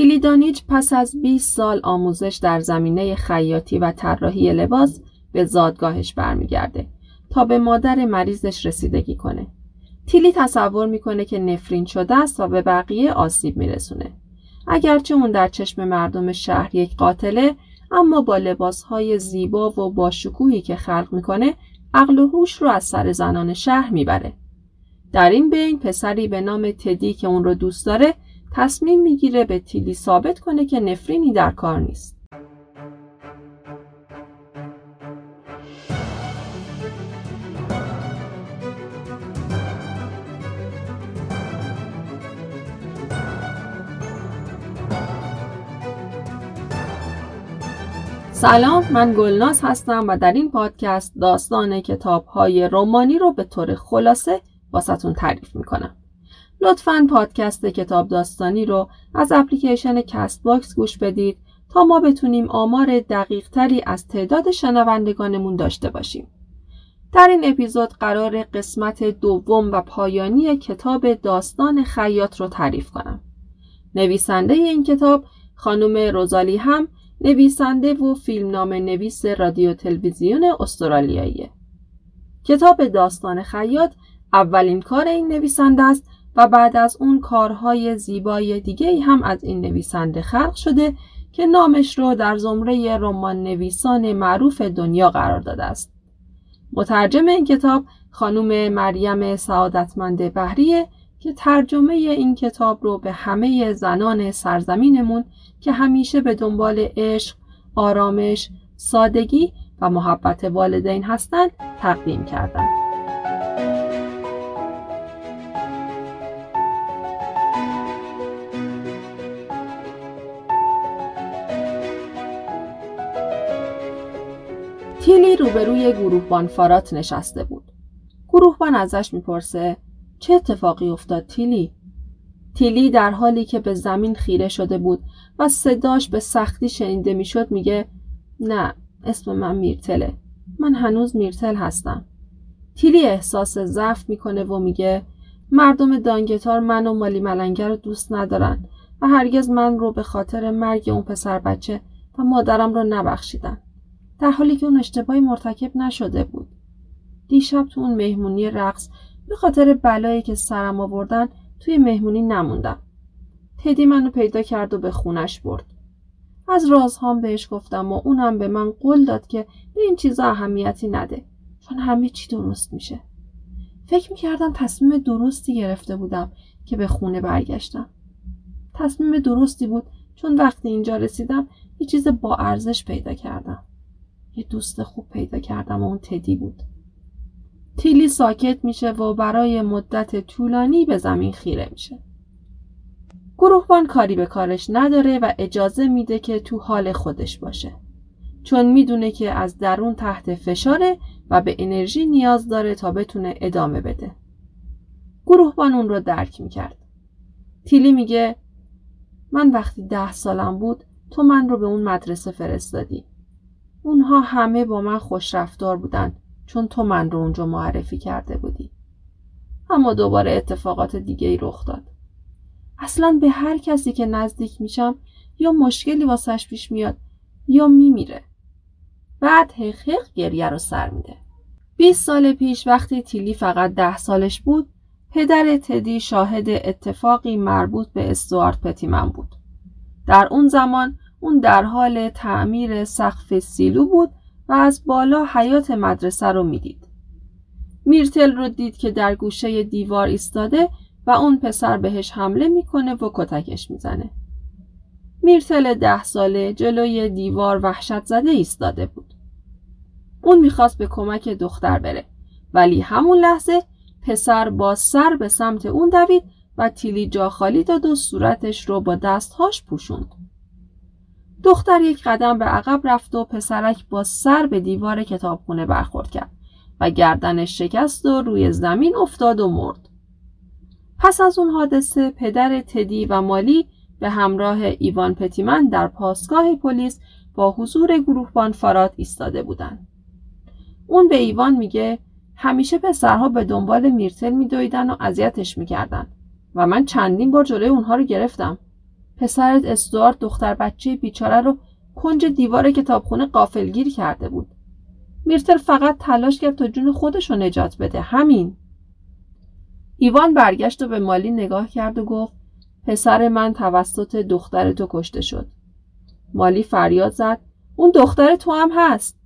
تیلی دانیج پس از 20 سال آموزش در زمینه خیاطی و طراحی لباس به زادگاهش برمیگرده تا به مادر مریضش رسیدگی کنه. تیلی تصور میکنه که نفرین شده است و به بقیه آسیب میرسونه. اگرچه اون در چشم مردم شهر یک قاتله، اما با لباسهای زیبا و با شکوهی که خلق میکنه، عقل و هوش رو از سر زنان شهر میبره. در این بین پسری به نام تدی که اون رو دوست داره، تصمیم میگیره به تیلی ثابت کنه که نفرینی در کار نیست. سلام، من گلناز هستم و در این پادکست داستان کتاب‌های رمانی رو به طور خلاصه واسهتون تعریف میکنم. لطفاً پادکست کتاب داستانی رو از اپلیکیشن کست باکس گوش بدید تا ما بتونیم آمار دقیق تری از تعداد شنوندگانمون داشته باشیم. در این اپیزود قرار قسمت دوم و پایانی کتاب داستان خیاط رو تعریف کنم. نویسنده این کتاب خانم روزالی هم نویسنده و فیلمنامه نویس رادیو تلویزیون استرالیاییه. کتاب داستان خیاط اولین کار این نویسنده است و بعد از اون کارهای زیبای دیگه‌ای هم از این نویسنده خلق شده که نامش رو در زمره رمان نویسان معروف دنیا قرار داده است. مترجم این کتاب خانم مریم سعادتمند بحریه که ترجمه این کتاب رو به همه زنان سرزمینمون که همیشه به دنبال عشق، آرامش، سادگی و محبت والدین هستند تقدیم کردن. تیلی روبروی گروهبان فرات نشسته بود. گروهبان ازش میپرسه چه اتفاقی افتاد تیلی؟ تیلی در حالی که به زمین خیره شده بود و صداش به سختی شنیده میشد میگه نه، اسم من میرتله. من هنوز میرتل هستم. تیلی احساس ضعف میکنه و میگه مردم دانگتار من و مالی ملنگه رو دوست ندارن و هرگز من رو به خاطر مرگ اون پسر بچه و مادرم رو نبخشیدن، در حالی که اون اشتباهی مرتکب نشده بود. دیشب تو اون مهمونی رقص به خاطر بلایی که سرم آوردن توی مهمونی نموندم. تدی منو پیدا کرد و به خونش برد. از رازهام بهش گفتم و اونم به من قول داد که به این چیزا اهمیتی نده چون همه چی درست میشه. فکر میکردم تصمیم درستی گرفته بودم که به خونه برگشتم. تصمیم درستی بود چون وقتی اینجا رسیدم یه چیز با ارزش پیدا کردم. یه دوست خوب پیدا کردم و اون تدی بود. تیلی ساکت میشه و برای مدت طولانی به زمین خیره میشه. گروهبان کاری به کارش نداره و اجازه میده که تو حال خودش باشه. چون میدونه که از درون تحت فشاره و به انرژی نیاز داره تا بتونه ادامه بده. گروهبان اون رو درک میکرد. تیلی میگه من وقتی 10 سالم بود تو من رو به اون مدرسه فرستادی. اونها همه با من خوش رفتار بودن چون تو من رو اونجا معرفی کرده بودی. اما دوباره اتفاقات دیگه ای رخ داد. اصلاً به هر کسی که نزدیک میشم یا مشکلی واسش پیش میاد یا میمیره. بعد حقیق گریه رو سر میده. 20 سال پیش وقتی تیلی فقط 10 سالش بود، پدر تدی شاهد اتفاقی مربوط به استوارت پتیمن بود. در اون زمان اون در حال تعمیر سقف سیلو بود و از بالا حیاط مدرسه رو میدید. میرتل رو دید که در گوشه دیوار ایستاده و اون پسر بهش حمله میکنه و کتکش میزنه. میرتل 10 ساله جلوی دیوار وحشت زده ایستاده بود. اون میخواست به کمک دختر بره ولی همون لحظه پسر با سر به سمت اون دوید و تیلی جا خالی داد و صورتش رو با دستهاش پوشوند. دختر 1 قدم به عقب رفت و پسرک با سر به دیوار کتابخونه برخورد کرد و گردنش شکست و روی زمین افتاد و مرد. پس از اون حادثه پدر تدی و مالی به همراه ایوان پتیمن در پاسگاه پلیس با حضور گروهبان فرات ایستاده بودند. اون به ایوان میگه همیشه پسرها به دنبال میرتل میدویدن و اذیتش میکردن و من چندین بار جلوی اونها رو گرفتم. پسرت استوارت دختر بچه بیچاره رو کنج دیوار کتابخونه غافلگیر کرده بود. میرتل فقط تلاش کرد تا جون خودش رو نجات بده. همین. ایوان برگشت و به مالی نگاه کرد و گفت پسر من توسط دختر تو کشته شد. مالی فریاد زد اون دختر تو هم هست.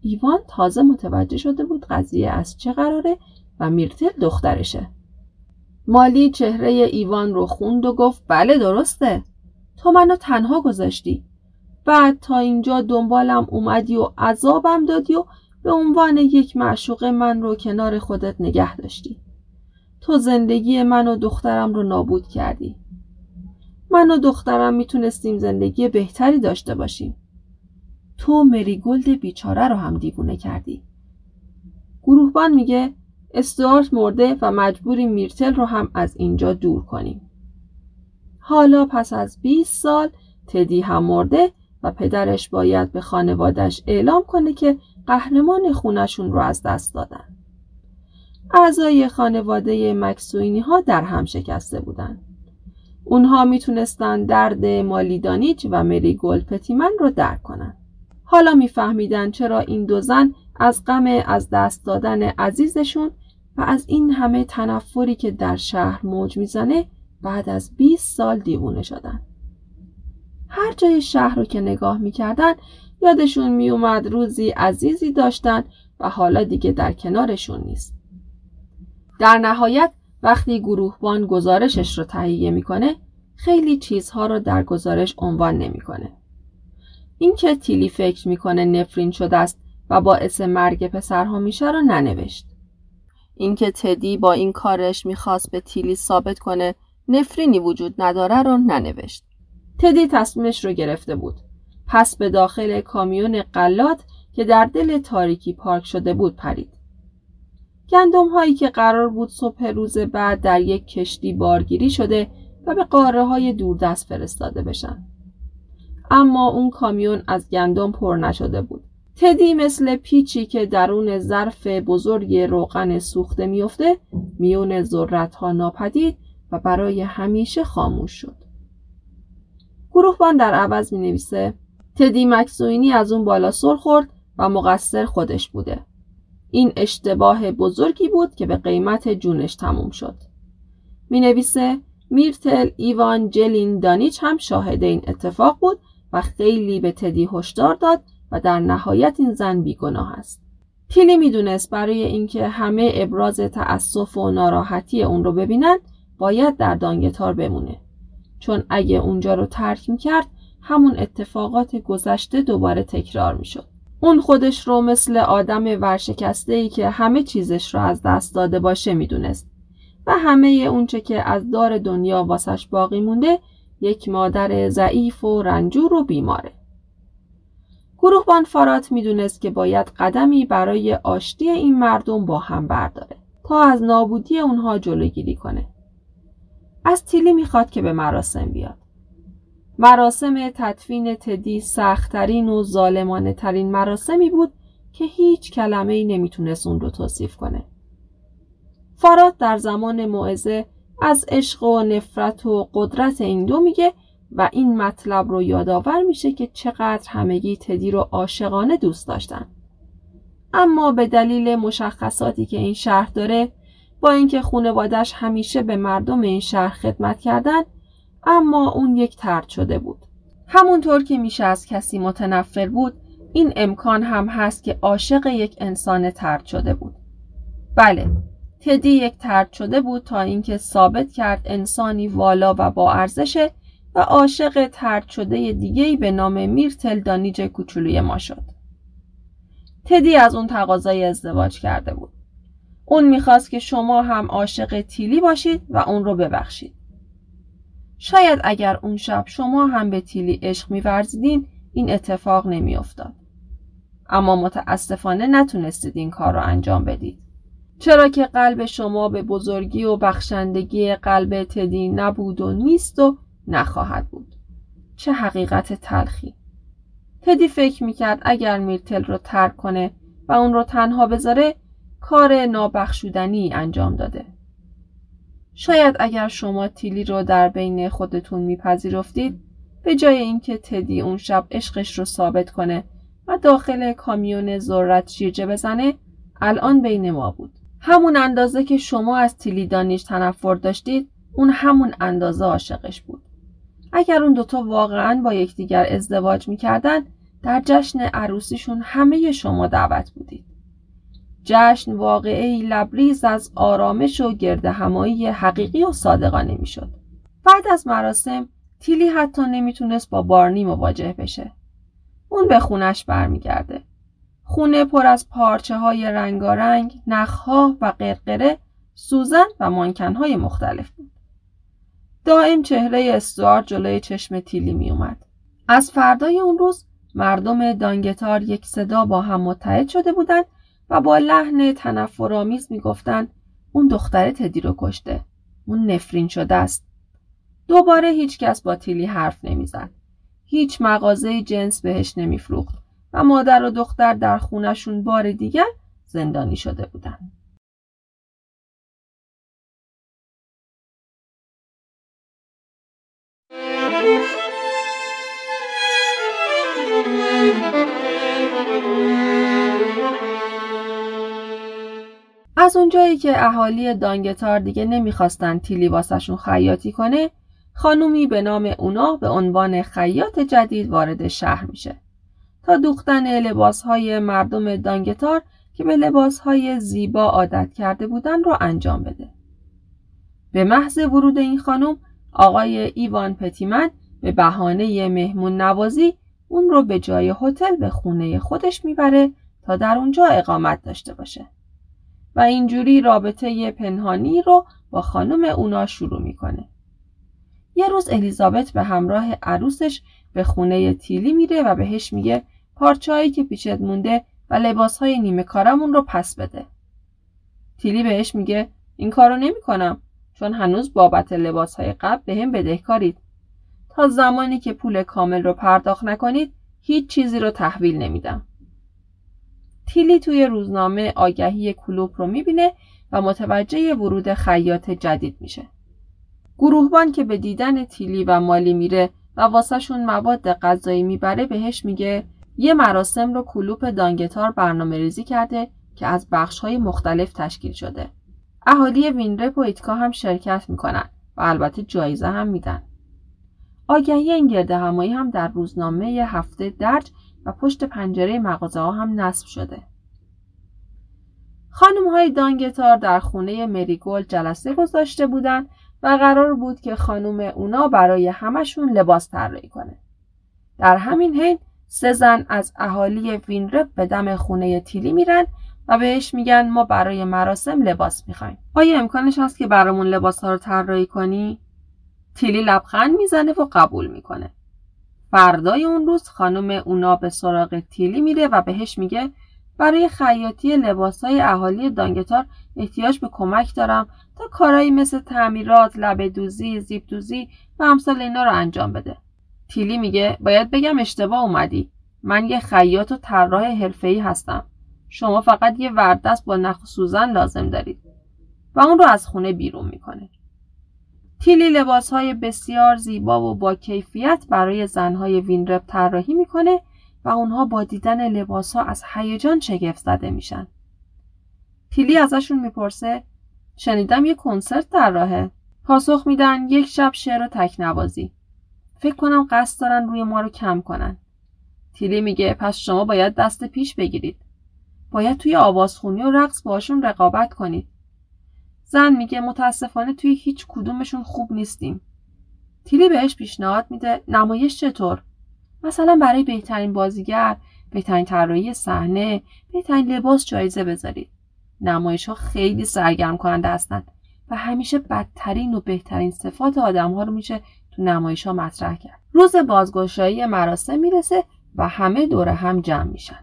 ایوان تازه متوجه شده بود قضیه از چه قراره و میرتل دخترشه. مالی چهره ایوان رو خوند و گفت بله درسته. تو منو تنها گذاشتی. بعد تا اینجا دنبالم اومدی و عذابم دادی و به عنوان یک معشوقه من رو کنار خودت نگه داشتی. تو زندگی من و دخترم رو نابود کردی. من و دخترم میتونستیم زندگی بهتری داشته باشیم. تو مری گولد بیچاره رو هم دیوونه کردی. گروهبان میگه استوارت مرده و مجبوری میرتل رو هم از اینجا دور کنیم. حالا پس از 20 سال تدی هم مرده و پدرش باید به خانوادش اعلام کنه که قهرمان خونشون رو از دست دادن. اعضای خانواده مکسوینی ها در هم شکسته بودن. اونها میتونستن درد مالی دانیج و مری گولد پتیمن رو درک کنن. حالا میفهمیدن چرا این دو زن از غم از دست دادن عزیزشون و از این همه تنفری که در شهر موج میزنه بعد از 20 سال دیوونه شدن. هر جای شهر رو که نگاه میکردن یادشون میومد روزی عزیزی داشتن و حالا دیگه در کنارشون نیست. در نهایت وقتی گروهبان گزارشش رو تهیه میکنه خیلی چیزها رو در گزارش عنوان نمیکنه. اینکه تیلی فکر میکنه نفرین شده است و باعث مرگ پسرها میشه رو ننوشت. اینکه تدی با این کارش میخواست به تیلی ثابت کنه نفرینی وجود نداره رو ننوشت. تدی تصمیمش رو گرفته بود. پس به داخل کامیون غلات که در دل تاریکی پارک شده بود پرید. گندم هایی که قرار بود صبح روز بعد در یک کشتی بارگیری شده و به قاره های دوردست فرستاده بشن. اما اون کامیون از گندم پر نشده بود. تدی مثل پیچی که درون ظرف بزرگ روغن سوخته میفته میون ذرت ها ناپدید و برای همیشه خاموش شد. گروهبان در عوض می نویسه تدی مکسوینی از اون بالا سر خورد و مقصر خودش بوده. این اشتباه بزرگی بود که به قیمت جونش تموم شد. می نویسه میرتل، ایوان، جلین، دانیج هم شاهد این اتفاق بود و خیلی به تدی هشدار داد و در نهایت این زن بیگناه است. تیلی میدونست برای اینکه همه ابراز تأسف و ناراحتی اون رو ببینن باید در دانگتار بمونه. چون اگه اونجا رو ترک میکرد همون اتفاقات گذشته دوباره تکرار میشد. اون خودش رو مثل آدم ورشکسته‌ای که همه چیزش رو از دست داده باشه میدونست و همه اونچه که از دار دنیا واسش باقی مونده یک مادر ضعیف و رنجور و بیماره. گروهبان فرات میدونست که باید قدمی برای آشتی این مردم با هم برداره تا از نابودی اونها جلوگیری کنه. از تیلی میخواد که به مراسم بیاد. مراسم تدفین تدی سخت‌ترین و ظالمانه ترین مراسمی بود که هیچ کلمه‌ای نمیتونست اون رو توصیف کنه. فرات در زمان موعظه از عشق و نفرت و قدرت این دو میگه و این مطلب رو یادآور میشه که چقدر همگی تدی رو عاشقانه دوست داشتن. اما به دلیل مشخصاتی که این شهر داره، با اینکه خانواده‌اش همیشه به مردم این شهر خدمت کردن، اما اون یک طرد شده بود. همونطور که میشه از کسی متنفر بود، این امکان هم هست که عاشق یک انسان طرد شده بود. بله، تدی یک طرد شده بود تا اینکه ثابت کرد انسانی والا و با ارزشه و عاشق طرد شده دیگه‌ای به نام میرتل دانیج کوچولوی ما شد. تدی از اون تقاضای ازدواج کرده بود. اون میخواست که شما هم عاشق تیلی باشید و اون رو ببخشید. شاید اگر اون شب شما هم به تیلی عشق می‌ورزیدین این اتفاق نمی‌افتاد. اما متأسفانه نتونستید این کار رو انجام بدید. چرا که قلب شما به بزرگی و بخشندگی قلب تدی نبود و نیست و نخواهد بود. چه حقیقت تلخی. تدی فکر میکرد اگر میرتل رو ترک کنه و اون رو تنها بذاره کار نابخشودنی انجام داده. شاید اگر شما تیلی رو در بین خودتون میپذیرفتید، به جای اینکه تدی اون شب عشقش رو ثابت کنه و داخل کامیون ذرت شیرجه بزنه، الان بین ما بود. همون اندازه که شما از تیلی دانیج تنفر داشتید، اون همون اندازه عاشقش بود. اگر اون دوتا واقعاً با یکدیگر ازدواج میکردن، در جشن عروسیشون همه شما دعوت بودید. جشن واقعی لبریز از آرامش و گردهمایی حقیقی و صادقانه میشد. بعد از مراسم، تیلی حتی نمیتونست با بارنی مواجه بشه. اون به خونش برمیگرده. خونه پر از پارچه های رنگارنگ، نخها و قرقره، سوزن و مانکنهای مختلف بود. دائم چهره استوارت جلوی چشم تیلی می اومد. از فردای اون روز مردم دانگتار یک صدا با هم متحد شده بودند و با لحن تنفرآمیز می گفتن اون دختر تدی رو کشته. اون نفرین شده است. دوباره هیچ کس با تیلی حرف نمی زد. هیچ مغازه جنس بهش نمی فروخت و مادر و دختر در خونشون بار دیگر زندانی شده بودند. از اونجایی که اهالی دانگتار دیگه نمیخواستن تیلی واسهشون خیاطی کنه، خانومی به نام اونا به عنوان خیاط جدید وارد شهر میشه تا دوختن لباسهای مردم دانگتار که به لباسهای زیبا عادت کرده بودن رو انجام بده. به محض ورود این خانم، آقای ایوان پتیمن به بهانه مهمون نوازی اون رو به جای هتل به خونه خودش میبره تا در اونجا اقامت داشته باشه و اینجوری رابطه پنهانی رو با خانم اونا شروع میکنه. یه روز الیزابت به همراه عروسش به خونه تیلی میره و بهش میگه پارچه‌ای که پیشت مونده و لباس‌های نیمه کارمون رو پس بده. تیلی بهش میگه این کارو نمی‌کنم، چون هنوز بابت لباس‌های قبل بهم بدهکارید. تا زمانی که پول کامل رو پرداخت نکنید، هیچ چیزی رو تحویل نمیدم. تیلی توی روزنامه آگهی کلوب رو میبینه و متوجه ورود خیاط جدید میشه. گروهبان که به دیدن تیلی و مالی میره و واسهشون مواد غذایی میبره، بهش میگه یه مراسم رو کلوب دانگتار برنامه ریزی کرده که از بخش‌های مختلف تشکیل شده. اهالی وینرپ و ایتکا هم شرکت میکنن و البته جایزه هم میدن. آگهی این گردهمایی هم در روزنامه یه هفته درج و پشت پنجره مغازه ها هم نصب شده. خانم های دانگتار در خونه میری گولد جلسه گذاشته بودند و قرار بود که خانم اونا برای همشون لباس طراحی کنه. در همین حین سه زن از اهالی وینرپ به دم خونه تیلی میرن و بهش میگن ما برای مراسم لباس میخوایم. آیا امکانش هست که برامون لباس ها رو طراحی کنی؟ تیلی لبخند میزنه و قبول میکنه. فردای اون روز خانم اونا به سراغ تیلی میره و بهش میگه برای خیاطی لباس‌های اهالی دانگتار احتیاج به کمک دارم تا کارهایی مثل تعمیرات، لبه‌دوزی، زیب‌دوزی و امثال اینا رو انجام بده. تیلی میگه باید بگم اشتباه اومدی. من یه خیاط و طراح حرفه‌ای هستم. شما فقط یه وردست با نخ سوزن لازم دارید. و اون رو از خونه بیرون میکنه. تیلی لباس‌های بسیار زیبا و با کیفیت برای زن‌های وینرپ طراحی می‌کنه و اونها با دیدن لباس‌ها از هیجان شگفت زده میشن. تیلی ازشون میپرسه شنیدم یه کنسرت در راهه. پاسخ میدن یک شب شعر و تکنوازی. فکر کنم قصد دارن روی ما رو کم کنن. تیلی میگه پس شما باید دست پیش بگیرید. باید توی آوازخونی و رقص باشون رقابت کنید. زن میگه متاسفانه توی هیچ کدومشون خوب نیستیم. تیلی بهش پیشنهاد میده نمایش چطور؟ مثلا برای بهترین بازیگر، بهترین طراحی صحنه، بهترین لباس جایزه بذارید. نمایش‌ها خیلی سرگرم کننده هستن و همیشه بدترین و بهترین صفات آدم‌ها رو میشه تو نمایش‌ها مطرح کرد. روز بازگشایی مراسم میرسه و همه دور هم جمع میشن.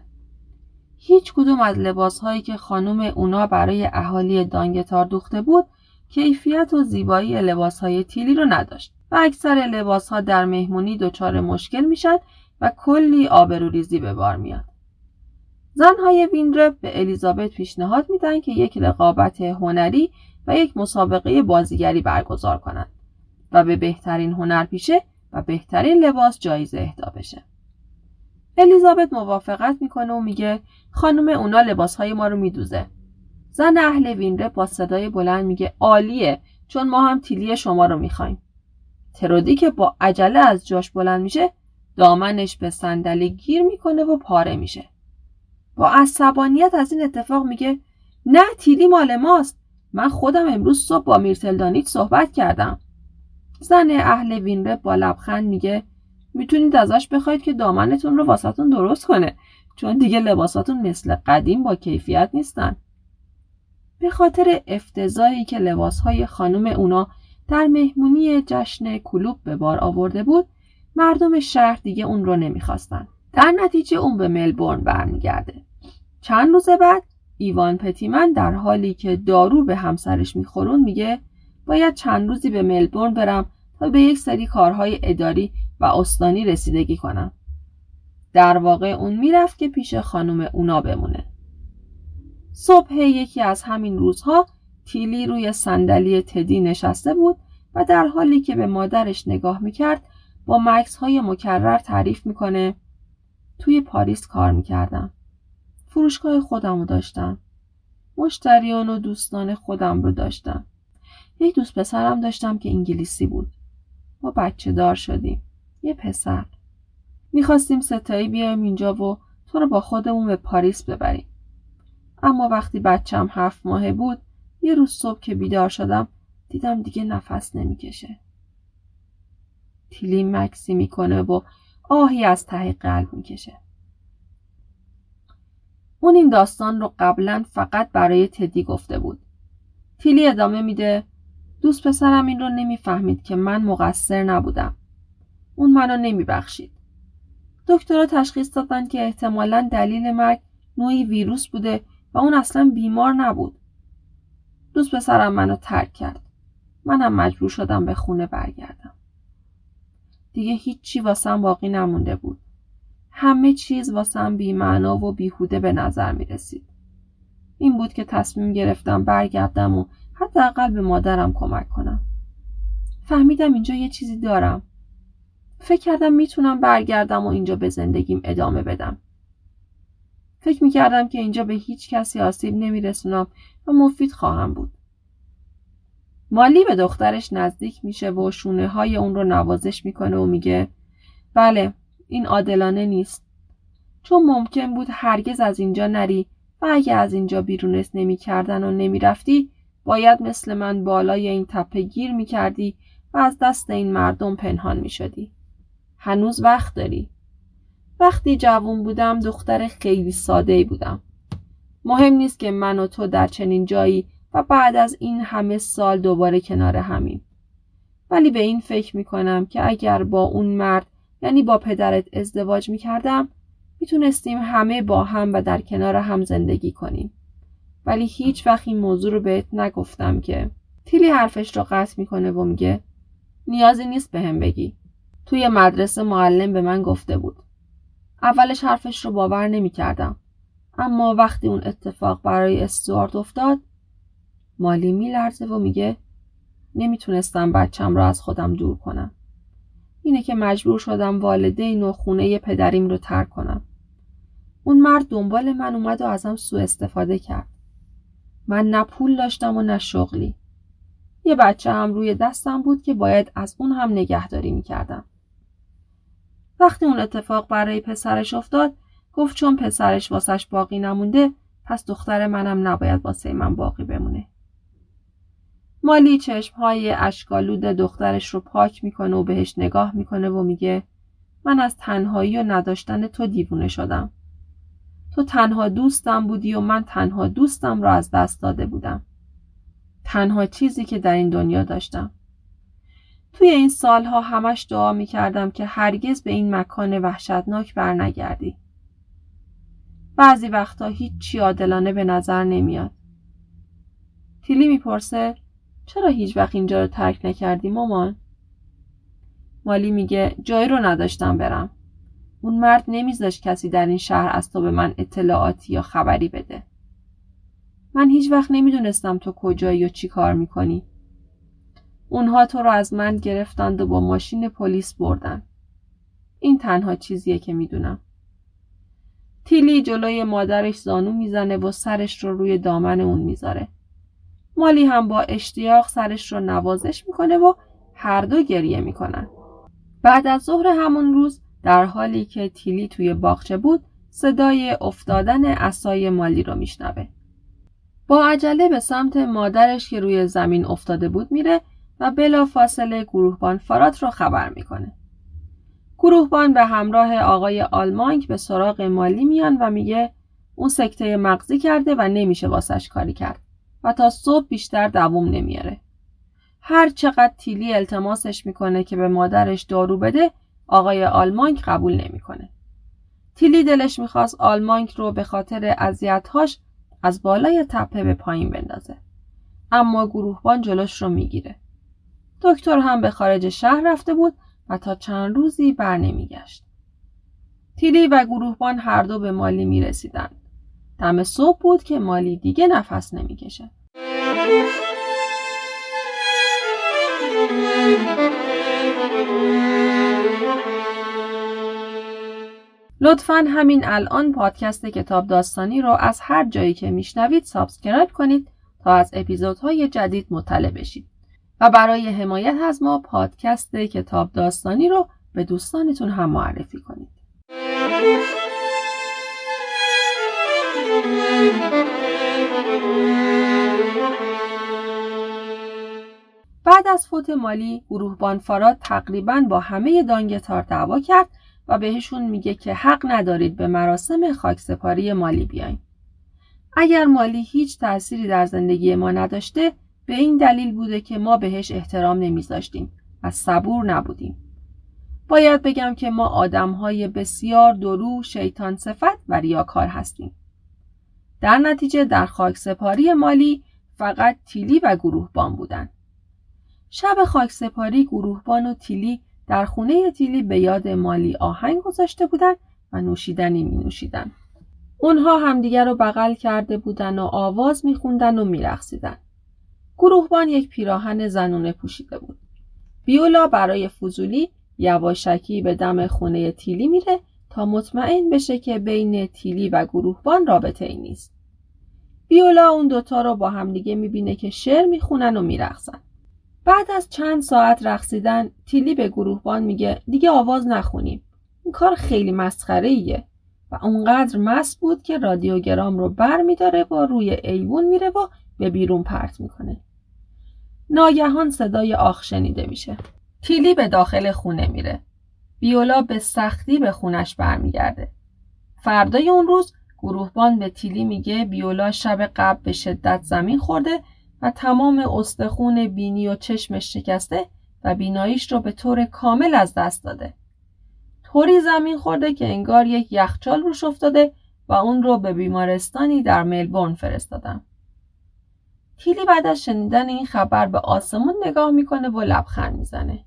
هیچ کدوم از لباس‌هایی که خانم اونا برای اهالی دانگتار دوخته بود، کیفیت و زیبایی لباس‌های تیلی رو نداشت و اکثر لباس‌ها در مهمونی دچار مشکل میشن و کلی آبروریزی به بار میاد. زن‌های وینرپ به الیزابت پیشنهاد میدن که یک رقابت هنری و یک مسابقه بازیگری برگزار کنند و به بهترین هنرپیشه و بهترین لباس جایزه اهدا بشه. الیزابت موافقت میکنه و میگه خانم اونا لباسهای ما رو میدوزه. زن اهل وینره با صدای بلند میگه عالیه، چون ما هم تیلی شما رو میخوایم. ترودی که با عجله از جاش بلند میشه، دامنش به صندلی گیر میکنه و پاره میشه. با عصبانیت از این اتفاق میگه نه، تیلی مال ماست. من خودم امروز صبح با تیلی دانیج صحبت کردم. زن اهل وینره با لبخند میگه میتونید ازش بخواید که دامنتون رو واسهتون درست کنه، چون دیگه لباساتون مثل قدیم با کیفیت نیستن. به خاطر افتضاحی که لباسهای خانم اونا در مهمونی جشن کلوب به بار آورده بود، مردم شهر دیگه اون رو نمیخواستن. در نتیجه اون به ملبورن برمیگرده. چند روز بعد ایوان پتیمن در حالی که دارو به همسرش میخورون میگه باید چند روزی به ملبورن برم تا به یک سری کارهای اداری و استانی رسیدگی کنم. در واقع اون میرفت که پیش خانم اونا بمونه. صبح یکی از همین روزها تیلی روی صندلی تدی نشسته بود و در حالی که به مادرش نگاه میکرد با مکث‌های مکرر تعریف میکنه توی پاریس کار میکردم، فروشگاه خودم رو داشتم، مشتریان و دوستان خودم رو داشتم، یک دوست پسرم داشتم که انگلیسی بود، ما بچه دار شدیم، یه پسر، میخواستیم ستایی بیایم اینجا و تو رو با خودمون به پاریس ببریم، اما وقتی بچم 7 ماهه بود یه روز صبح که بیدار شدم دیدم دیگه نفس نمیکشه. تیلی مکسی میکنه و آهی از ته قلب میکشه. اون این داستان رو قبلا فقط برای تدی گفته بود. تیلی ادامه میده دوست پسرم این رو نمیفهمید که من مقصر نبودم. اون منو نمیبخشید. دکترها تشخیص دادن که احتمالاً دلیل مرگ نوعی ویروس بوده و اون اصلا بیمار نبود. دوست پسرم منو ترک کرد. منم مجبور شدم به خونه برگردم. دیگه هیچی واسم باقی نمونده بود. همه چیز واسم بی‌معنا و بیهوده به نظر می رسید. این بود که تصمیم گرفتم برگردم و حداقل به مادرم کمک کنم. فهمیدم اینجا یه چیزی دارم. فکر کردم میتونم برگردم و اینجا به زندگیم ادامه بدم. فکر میکردم که اینجا به هیچ کسی آسیب نمیرسونم و مفید خواهم بود. مالی به دخترش نزدیک میشه و شونه های اون رو نوازش میکنه و میگه بله، این عادلانه نیست. چون ممکن بود هرگز از اینجا نری و اگه از اینجا بیرونت نمیکردن و نمیرفتی باید مثل من بالای این تپه گیر میکردی و از دست این مردم پنهان میشدی. هنوز وقت داری. وقتی جوان بودم دختر خیلی ساده‌ای بودم. مهم نیست که من و تو در چنین جایی و بعد از این همه سال دوباره کنار همیم. ولی به این فکر میکنم که اگر با اون مرد، یعنی با پدرت ازدواج میکردم، میتونستیم همه با هم و در کنار هم زندگی کنیم. ولی هیچ وقت این موضوع رو بهت نگفتم که. تیلی حرفش رو قطع میکنه و میگه نیازی نیست بهم بگی. توی مدرسه معلم به من گفته بود. اولش حرفش رو باور نمی کردم. اما وقتی اون اتفاق برای استوارت افتاد، مالی می لرزه و میگه نمیتونستم بچم رو از خودم دور کنم. اینه که مجبور شدم والدین و خونه پدریم رو ترک کنم. اون مرد دنبال من اومد و ازم سوء استفاده کرد. من نه پول داشتم و نه شغلی. یه بچه هم روی دستم بود که باید از اون هم نگهداری می کردم. وقتی اون اتفاق برای پسرش افتاد، گفت چون پسرش واسش باقی نمونده، پس دختر منم نباید واسه من باقی بمونه. مالی چشمهای اشکالود دخترش رو پاک میکنه و بهش نگاه میکنه و میگه من از تنهایی و نداشتن تو دیوونه شدم. تو تنها دوستم بودی و من تنها دوستم رو از دست داده بودم. تنها چیزی که در این دنیا داشتم. توی این سالها همش دعا میکردم که هرگز به این مکان وحشتناک بر نگردی. بعضی وقتا هیچی عادلانه به نظر نمیاد. تیلی میپرسه چرا هیچ وقت اینجا رو ترک نکردی مامان؟ مالی میگه جایی رو نداشتم برم. اون مرد نمیذاشت کسی در این شهر از تو به من اطلاعاتی یا خبری بده. من هیچ وقت نمیدونستم تو کجایی و چی کار میکنی. اونها تو رو از من گرفتند و با ماشین پلیس بردن. این تنها چیزیه که میدونم. تیلی جلوی مادرش زانو میزنه و سرش رو روی دامن اون میذاره. مالی هم با اشتیاق سرش رو نوازش میکنه و هر دو گریه میکنن. بعد از ظهر همون روز در حالی که تیلی توی باغچه بود صدای افتادن عصای مالی رو میشنوه. با عجله به سمت مادرش که روی زمین افتاده بود میره و بلافاصله گروهبان فرات رو خبر میکنه. گروهبان به همراه آقای آلمانک به سراغ مالی میان و میگه اون سکته مغزی کرده و نمیشه واسش کاری کرد و تا صبح بیشتر دووم نمیاره. هر چقدر تیلی التماسش میکنه که به مادرش دارو بده، آقای آلمانک قبول نمیکنه. تیلی دلش میخواست آلمانک رو به خاطر اذیت‌هاش از بالای تپه به پایین بندازه. اما گروهبان جلوش رو میگیره. دکتر هم به خارج شهر رفته بود و تا چند روزی بر نمیگشت. تیلی و گروهبان هر دو به مالی میرسیدن. دم صبح بود که مالی دیگه نفس نمیکشه. لطفاً همین الان پادکست کتاب داستانی رو از هر جایی که میشنوید سابسکرایب کنید تا از اپیزودهای جدید مطلع بشید و برای حمایت از ما پادکست کتاب داستانی رو به دوستانتون هم معرفی کنید. بعد از فوت مالی، گروهبان فرات تقریباً با همه دانگتار دعوا کرد و بهشون میگه که حق ندارید به مراسم خاکسپاری مالی بیاین. اگر مالی هیچ تأثیری در زندگی ما نداشته، به این دلیل بوده که ما بهش احترام نمیذاشتیم و صبور نبودیم. باید بگم که ما آدمهای بسیار درو، شیطان صفت و ریاکار هستیم. در نتیجه در خاکسپاری مالی فقط تیلی و گروهبان بودن. شب خاکسپاری گروهبان و تیلی در خونه تیلی به یاد مالی آهنگ گذاشته بودن و نوشیدنی می نوشیدن. اونها همدیگر رو بغل کرده بودن و آواز می خوندن و می رقصیدن. گروهبان یک پیراهن زنونه پوشیده بود. بیولا برای فضولی یواشکی به دم خونه تیلی میره تا مطمئن بشه که بین تیلی و گروهبان رابطه ای نیست. بیولا اون دوتا رو با همدیگه می بینه که شعر می خونن و می رقصن. بعد از چند ساعت رقصیدن تیلی به گروهبان میگه دیگه آواز نخونیم. این کار خیلی مسخره‌ایه و اونقدر مست بود که رادیوگرام رو بر میداره و روی ایوون میره و به بیرون پرت میکنه. ناگهان صدای آخ شنیده میشه. تیلی به داخل خونه میره. بیولا به سختی به خونش برمیگرده. فردای اون روز گروهبان به تیلی میگه بیولا شب قبل به شدت زمین خورده و تمام استخون بینی و چشمش شکسته و بیناییش رو به طور کامل از دست داده. طوری زمین خورده که انگار یک یخچال روش افتاده و اون رو به بیمارستانی در ملبورن فرستادن. تیلی بعد از شنیدن این خبر به آسمون نگاه میکنه و لبخند میزنه.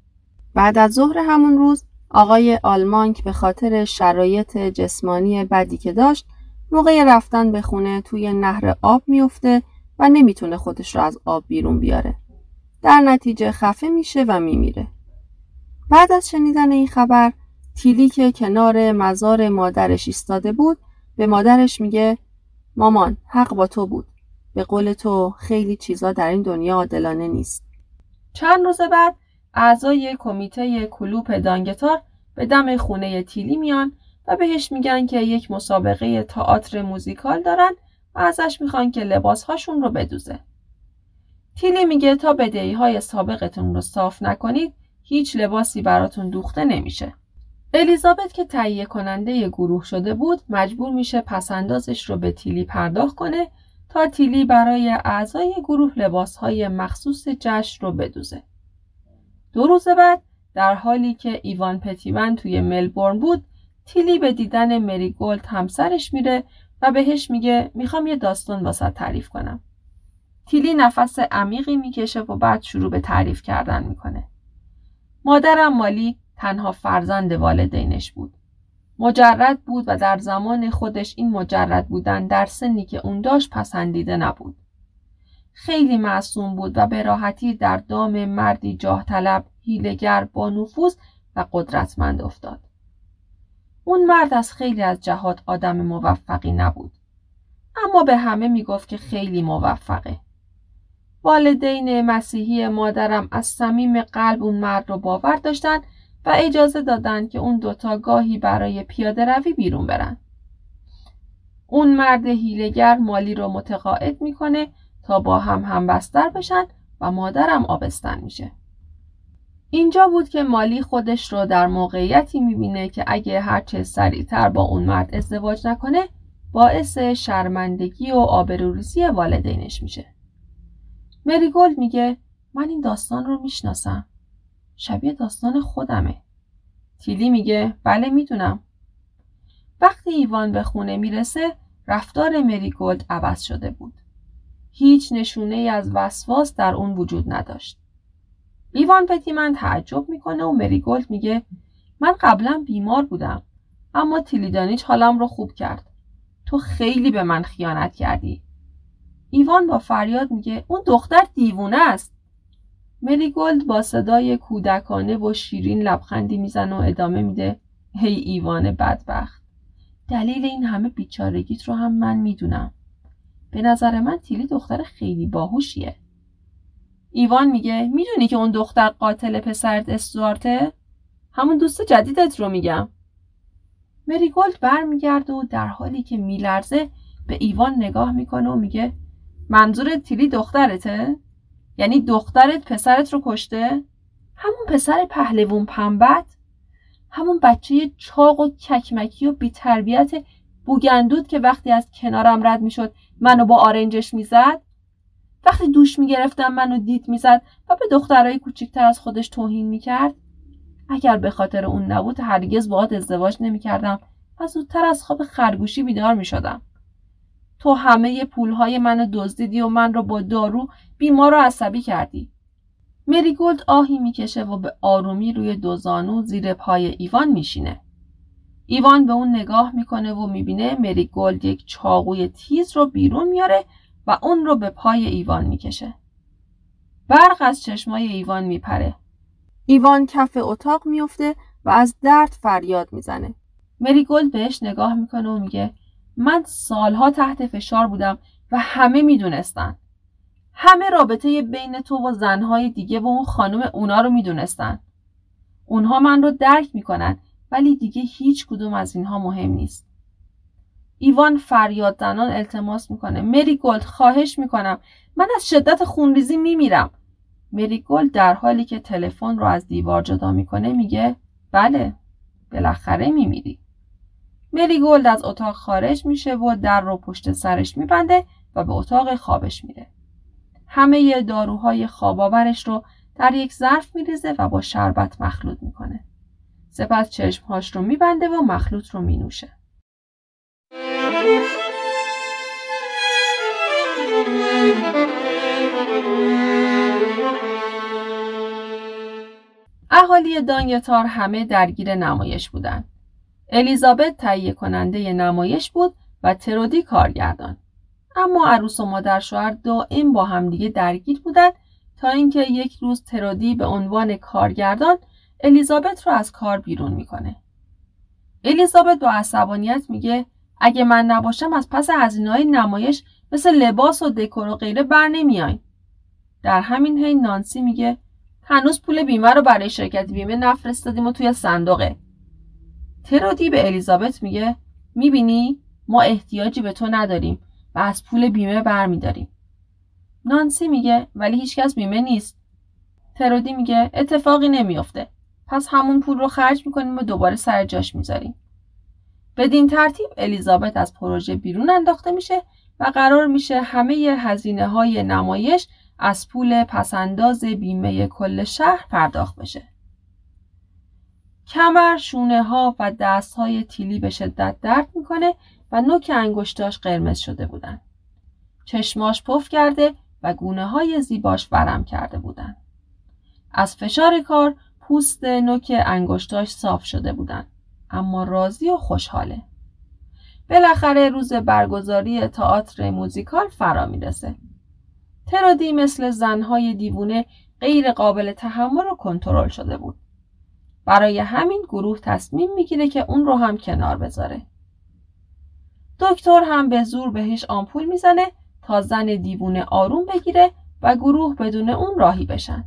بعد از ظهر همون روز آقای آلمانک به خاطر شرایط جسمانی بدی که داشت موقع رفتن به خونه توی نهر آب میفته و نمیتونه خودش رو از آب بیرون بیاره. در نتیجه خفه میشه و میمیره. بعد از شنیدن این خبر، تیلی که کنار مزار مادرش ایستاده بود، به مادرش میگه مامان، حق با تو بود. به قول تو خیلی چیزا در این دنیا عادلانه نیست. چند روز بعد، اعضای کمیته کلوپ دانگتار به دم خونه تیلی میان و بهش میگن که یک مسابقه تئاتر موزیکال دارن و ازش میخوان که لباسهاشون رو بدوزه. تیلی میگه تا بدهی‌های سابقتون رو صاف نکنید هیچ لباسی براتون دوخته نمیشه. الیزابت که تهیه کننده گروه شده بود مجبور میشه پسندازش رو به تیلی پرداخت کنه تا تیلی برای اعضای گروه لباسهای مخصوص جشن رو بدوزه. 2 روز بعد در حالی که ایوان پتیمن توی ملبورن بود تیلی به دیدن میری گولد همسرش میره و بهش میگه میخوام یه داستان واسه تعریف کنم. تیلی نفس عمیقی میکشه و بعد شروع به تعریف کردن میکنه. مادرم مالی تنها فرزند والدینش بود. مجرد بود و در زمان خودش این مجرد بودن در سنی که اون داشت پسندیده نبود. خیلی معصوم بود و به راحتی در دام مردی جاه طلب، حیله‌گر، با نفوذ و قدرتمند افتاد. اون مرد از خیلی از جهات آدم موفقی نبود، اما به همه میگفت که خیلی موفقه. والدین مسیحی مادرم از صمیم قلب اون مرد رو باور داشتن و اجازه دادن که اون دوتا گاهی برای پیاده روی بیرون برن. اون مرد حیله‌گر مالی رو متقاعد میکنه تا با هم همبستر بشن و مادرم آبستن میشه. اینجا بود که مالی خودش رو در موقعیتی میبینه که اگه هرچه سریعتر با اون مرد ازدواج نکنه باعث شرمندگی و آبروریزی والدینش میشه. میری گولد میگه من این داستان رو میشناسم، شبیه داستان خودمه. تیلی میگه بله میدونم. وقتی ایوان به خونه میرسه رفتار میری گولد عوض شده بود. هیچ نشونه ای از وسواس در اون وجود نداشت. ایوان پتیمن تعجب میکنه و میری گولد میگه من قبلا بیمار بودم اما تیلی دانیج حالم رو خوب کرد. تو خیلی به من خیانت کردی. ایوان با فریاد میگه اون دختر دیوونه است. میری گولد با صدای کودکانه و شیرین لبخندی میزنه و ادامه میده هی ایوان بدبخت، دلیل این همه بیچارگیت رو هم من میدونم. به نظر من تیلی دختر خیلی باهوشیه. ایوان میگه میدونی که اون دختر قاتل پسرت استوارته؟ همون دوست جدیدت رو میگم. میری گولد برمیگرده و در حالی که میلرزه به ایوان نگاه میکنه و میگه منظورت تیلی دخترته؟ یعنی دخترت پسرت رو کشته؟ همون پسر پهلوون پنبه‌ت؟ همون بچه چاق و ککمکی و بی‌تربیت بوگندود که وقتی از کنارم رد میشد منو با آرنجش میزد؟ وقتی دوش میگرفتم منو دید میزد و به دخترای کوچیکتر از خودش توهین میکرد؟ اگر به خاطر اون نبود هرگز باهات ازدواج نمیکردم و زودتر از خواب خرگوشی بیدار میشدم. تو همه پولهای منو دزدیدی و من رو با دارو بیمار و عصبی کردی. میری گولد آهی میکشه و به آرومی روی دوزانو زیر پای ایوان میشینه. ایوان به اون نگاه میکنه و میبینه میری گولد یک چاقوی تیز رو بیرون میاره و اون رو به پای ایوان میکشه. برق از چشمای ایوان میپره. ایوان کف اتاق میفته و از درد فریاد میزنه. میری گولد بهش نگاه میکنه و میگه من سالها تحت فشار بودم و همه میدونستن. همه رابطه بین تو و زنهای دیگه و اون خانم اونا رو میدونستن. اونها من رو درک میکنن ولی دیگه هیچ کدوم از اینها مهم نیست. ایوان فریاد زنان التماس میکنه میری گولد خواهش میکنم، من از شدت خونریزی میمیرم. میری گولد در حالی که تلفن رو از دیوار جدا میکنه میگه بله بالاخره میمیری. میری گولد از اتاق خارج میشه و در رو پشت سرش میبنده و به اتاق خوابش میره. همه داروهای خواباورش رو در یک ظرف میریزه و با شربت مخلوط میکنه. سپس چشمهاش رو میبنده و مخلوط رو مینوشه. اهالی دانیتار همه درگیر نمایش بودن. الیزابت تهیه کننده نمایش بود و ترودی کارگردان. اما عروس و مادر شوهر دائم با همدیگه درگیر بودن تا اینکه یک روز ترودی به عنوان کارگردان الیزابت رو از کار بیرون میکنه. الیزابت با عصبانیت میگه اگه من نباشم از پس هزینه‌های نمایش مثل لباس و دکور و غیره بر نمیاین. در همین حین نانسی میگه هنوز پول بیمه رو برای شرکت بیمه نفرستادیم و توی صندوقه. ترودی به الیزابت میگه میبینی ما احتیاجی به تو نداریم و از پول بیمه برمیداریم. نانسی میگه ولی هیچکس بیمه نیست. ترودی میگه اتفاقی نمیافته. پس همون پول رو خرج میکنیم و دوباره سر جاش میذاریم. بدین ترتیب الیزابت از پروژه بیرون انداخته میشه و قرار میشه همه هزینه های نمایش از پول پسنداز بیمه کل شهر پرداخت بشه. کمر، شونه ها و دست های تیلی به شدت درد میکنه و نوک انگشتاش قرمز شده بودن. چشماش پف کرده و گونه های زیباش ورم کرده بودن. از فشار کار پوست نوک انگشتاش صاف شده بودن. اما راضی و خوشحاله. بالاخره روز برگزاری تئاتر موزیکال فرا میرسه. ترودی مثل زنهای دیوونه غیر قابل تحمل و کنترل شده بود. برای همین گروه تصمیم میگیره که اون رو هم کنار بذاره. دکتر هم به زور بهش آمپول میزنه تا زن دیوونه آروم بگیره و گروه بدون اون راهی بشن.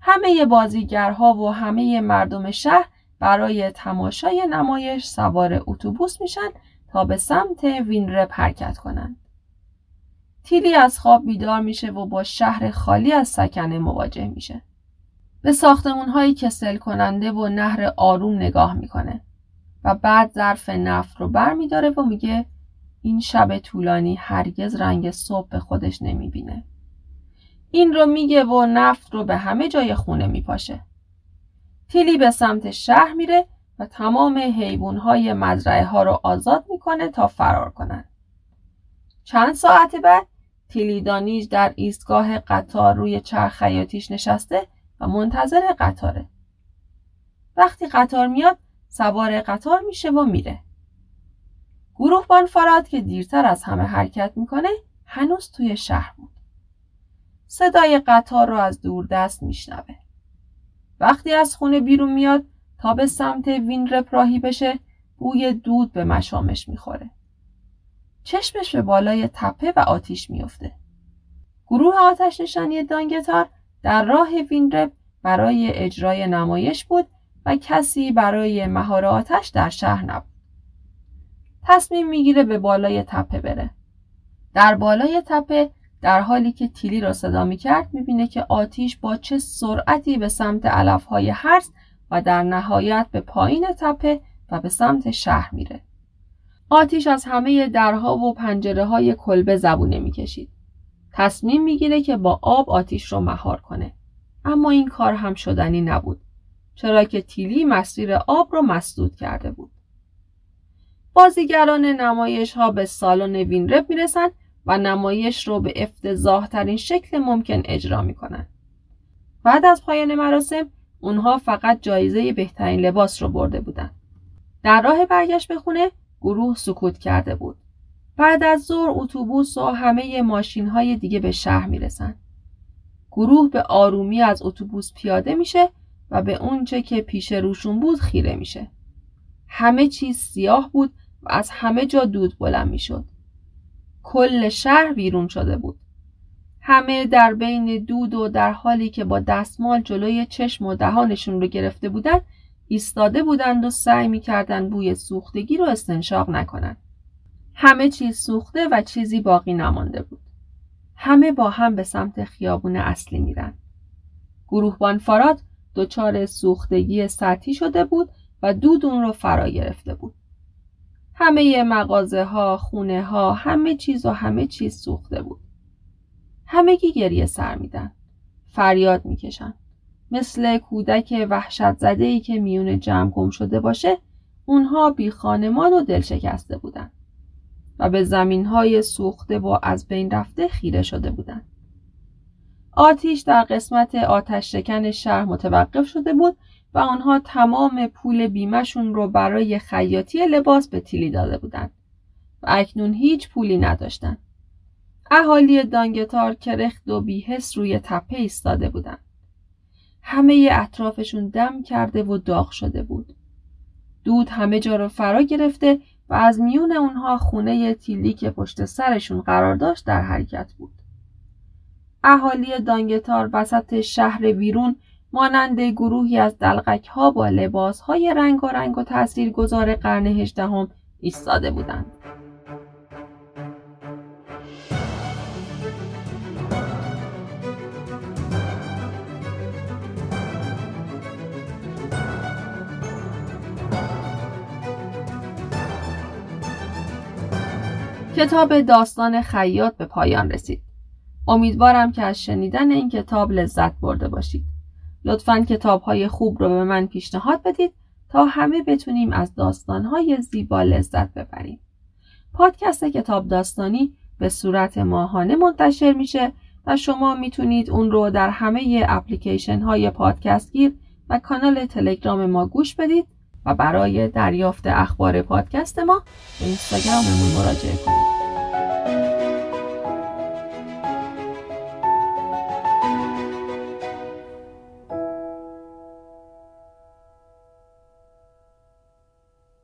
همه بازیگرها و همه مردم شهر برای تماشای نمایش سوار اتوبوس میشن تا به سمت وینرپ حرکت کنند. تیلی از خواب بیدار میشه و با شهر خالی از سکنه مواجه میشه. به ساختمان‌های کسل کننده و نهر آروم نگاه میکنه و بعد ظرف نفت رو بر میداره و میگه این شب طولانی هرگز رنگ صبح به خودش نمیبینه. این رو میگه و نفت رو به همه جای خونه میپاشه. تیلی به سمت شهر میره و تمام حیوانهای مزرعه ها رو آزاد میکنه تا فرار کنن. چند ساعت بعد تیلی دانیج در ایستگاه قطار روی چرخ خیاطیش نشسته و منتظر قطاره. وقتی قطار میاد سوار قطار میشه و میره. گروهبان فرات که دیرتر از همه حرکت میکنه هنوز توی شهر بود. صدای قطار رو از دور دست میشنوه. وقتی از خونه بیرون میاد تا به سمت وینرپ راهی بشه بوی دود به مشامش میخوره. چشمش به بالای تپه و آتیش میفته. گروه آتش نشانی دانگتار در راه وینرپ برای اجرای نمایش بود و کسی برای مهار آتش در شهر نبود. تصمیم میگیره به بالای تپه بره. در بالای تپه در حالی که تیلی را صدا میکرد میبینه که آتیش با چه سرعتی به سمت علفهای هرز و در نهایت به پایین تپه و به سمت شهر میره. آتیش از همه درها و پنجره های کلبه زبونه میکشید. تصمیم میگیره که با آب آتیش رو مهار کنه. اما این کار هم شدنی نبود. چرا که تیلی مسیر آب رو مسدود کرده بود. بازیگران نمایش ها به سالن وینرپ میرسن و نمایش رو به افتضاح ترین شکل ممکن اجرا میکنن. بعد از پایان مراسم اونها فقط جایزه بهترین لباس رو برده بودن. در راه برگشت به خونه گروه سکوت کرده بود. بعد از ظهر اتوبوس و همه ماشین های دیگه به شهر میرسن. گروه به آرومی از اتوبوس پیاده میشه و به اونچه که پیش روشون بود خیره میشه. همه چیز سیاه بود و از همه جا دود بلند میشد. کل شهر ویرون شده بود. همه در بین دود و در حالی که با دستمال جلوی چشم و دهانشون رو گرفته بودند، ایستاده بودند و سعی می‌کردند بوی سوختگی رو استنشاق نکنند. همه چیز سوخته و چیزی باقی نمانده بود. همه با هم به سمت خیابون اصلی میرن. گروهبان فرات دچار سوختگی سطحی شده بود و دود اون رو فرا گرفته بود. همه مغازه ها، خونه ها، همه چیز سوخته بود. همه گی گریه سر میدن. فریاد میکشن. مثل کودک وحشت زده‌ای که میون جمع گم شده باشه، اونها بی خانمان و دل شکسته بودن و به زمینهای سوخته و از بین رفته خیره شده بودن. آتیش در قسمت آتش شکن شهر متوقف شده بود و آنها تمام پول بیمه‌شون رو برای خیاطی لباس به تیلی داده بودند و اکنون هیچ پولی نداشتند. اهالی دانگتار کرخت و بی‌حس روی تپه ایستاده بودند. همه اطرافشون دم کرده و داغ شده بود. دود همه جا رو فرا گرفته و از میون اونها خونه تیلی که پشت سرشون قرار داشت در حرکت بود. اهالی دانگتار وسط شهر ویرون مانند گروهی از دلقک‌ها با لباس‌های رنگارنگ و تاثیرگذار قرن 18 ایستاده بودند. کتاب داستان خیاط به پایان رسید. امیدوارم که از شنیدن این کتاب لذت برده باشید. لطفاً کتاب‌های خوب رو به من پیشنهاد بدید تا همه بتونیم از داستان‌های زیبا لذت ببریم. پادکست کتاب داستانی به صورت ماهانه منتشر میشه و شما میتونید اون رو در همه اپلیکیشن‌های پادکست گیر و کانال تلگرام ما گوش بدید و برای دریافت اخبار پادکست ما به اینستاگراممون مراجعه کنید.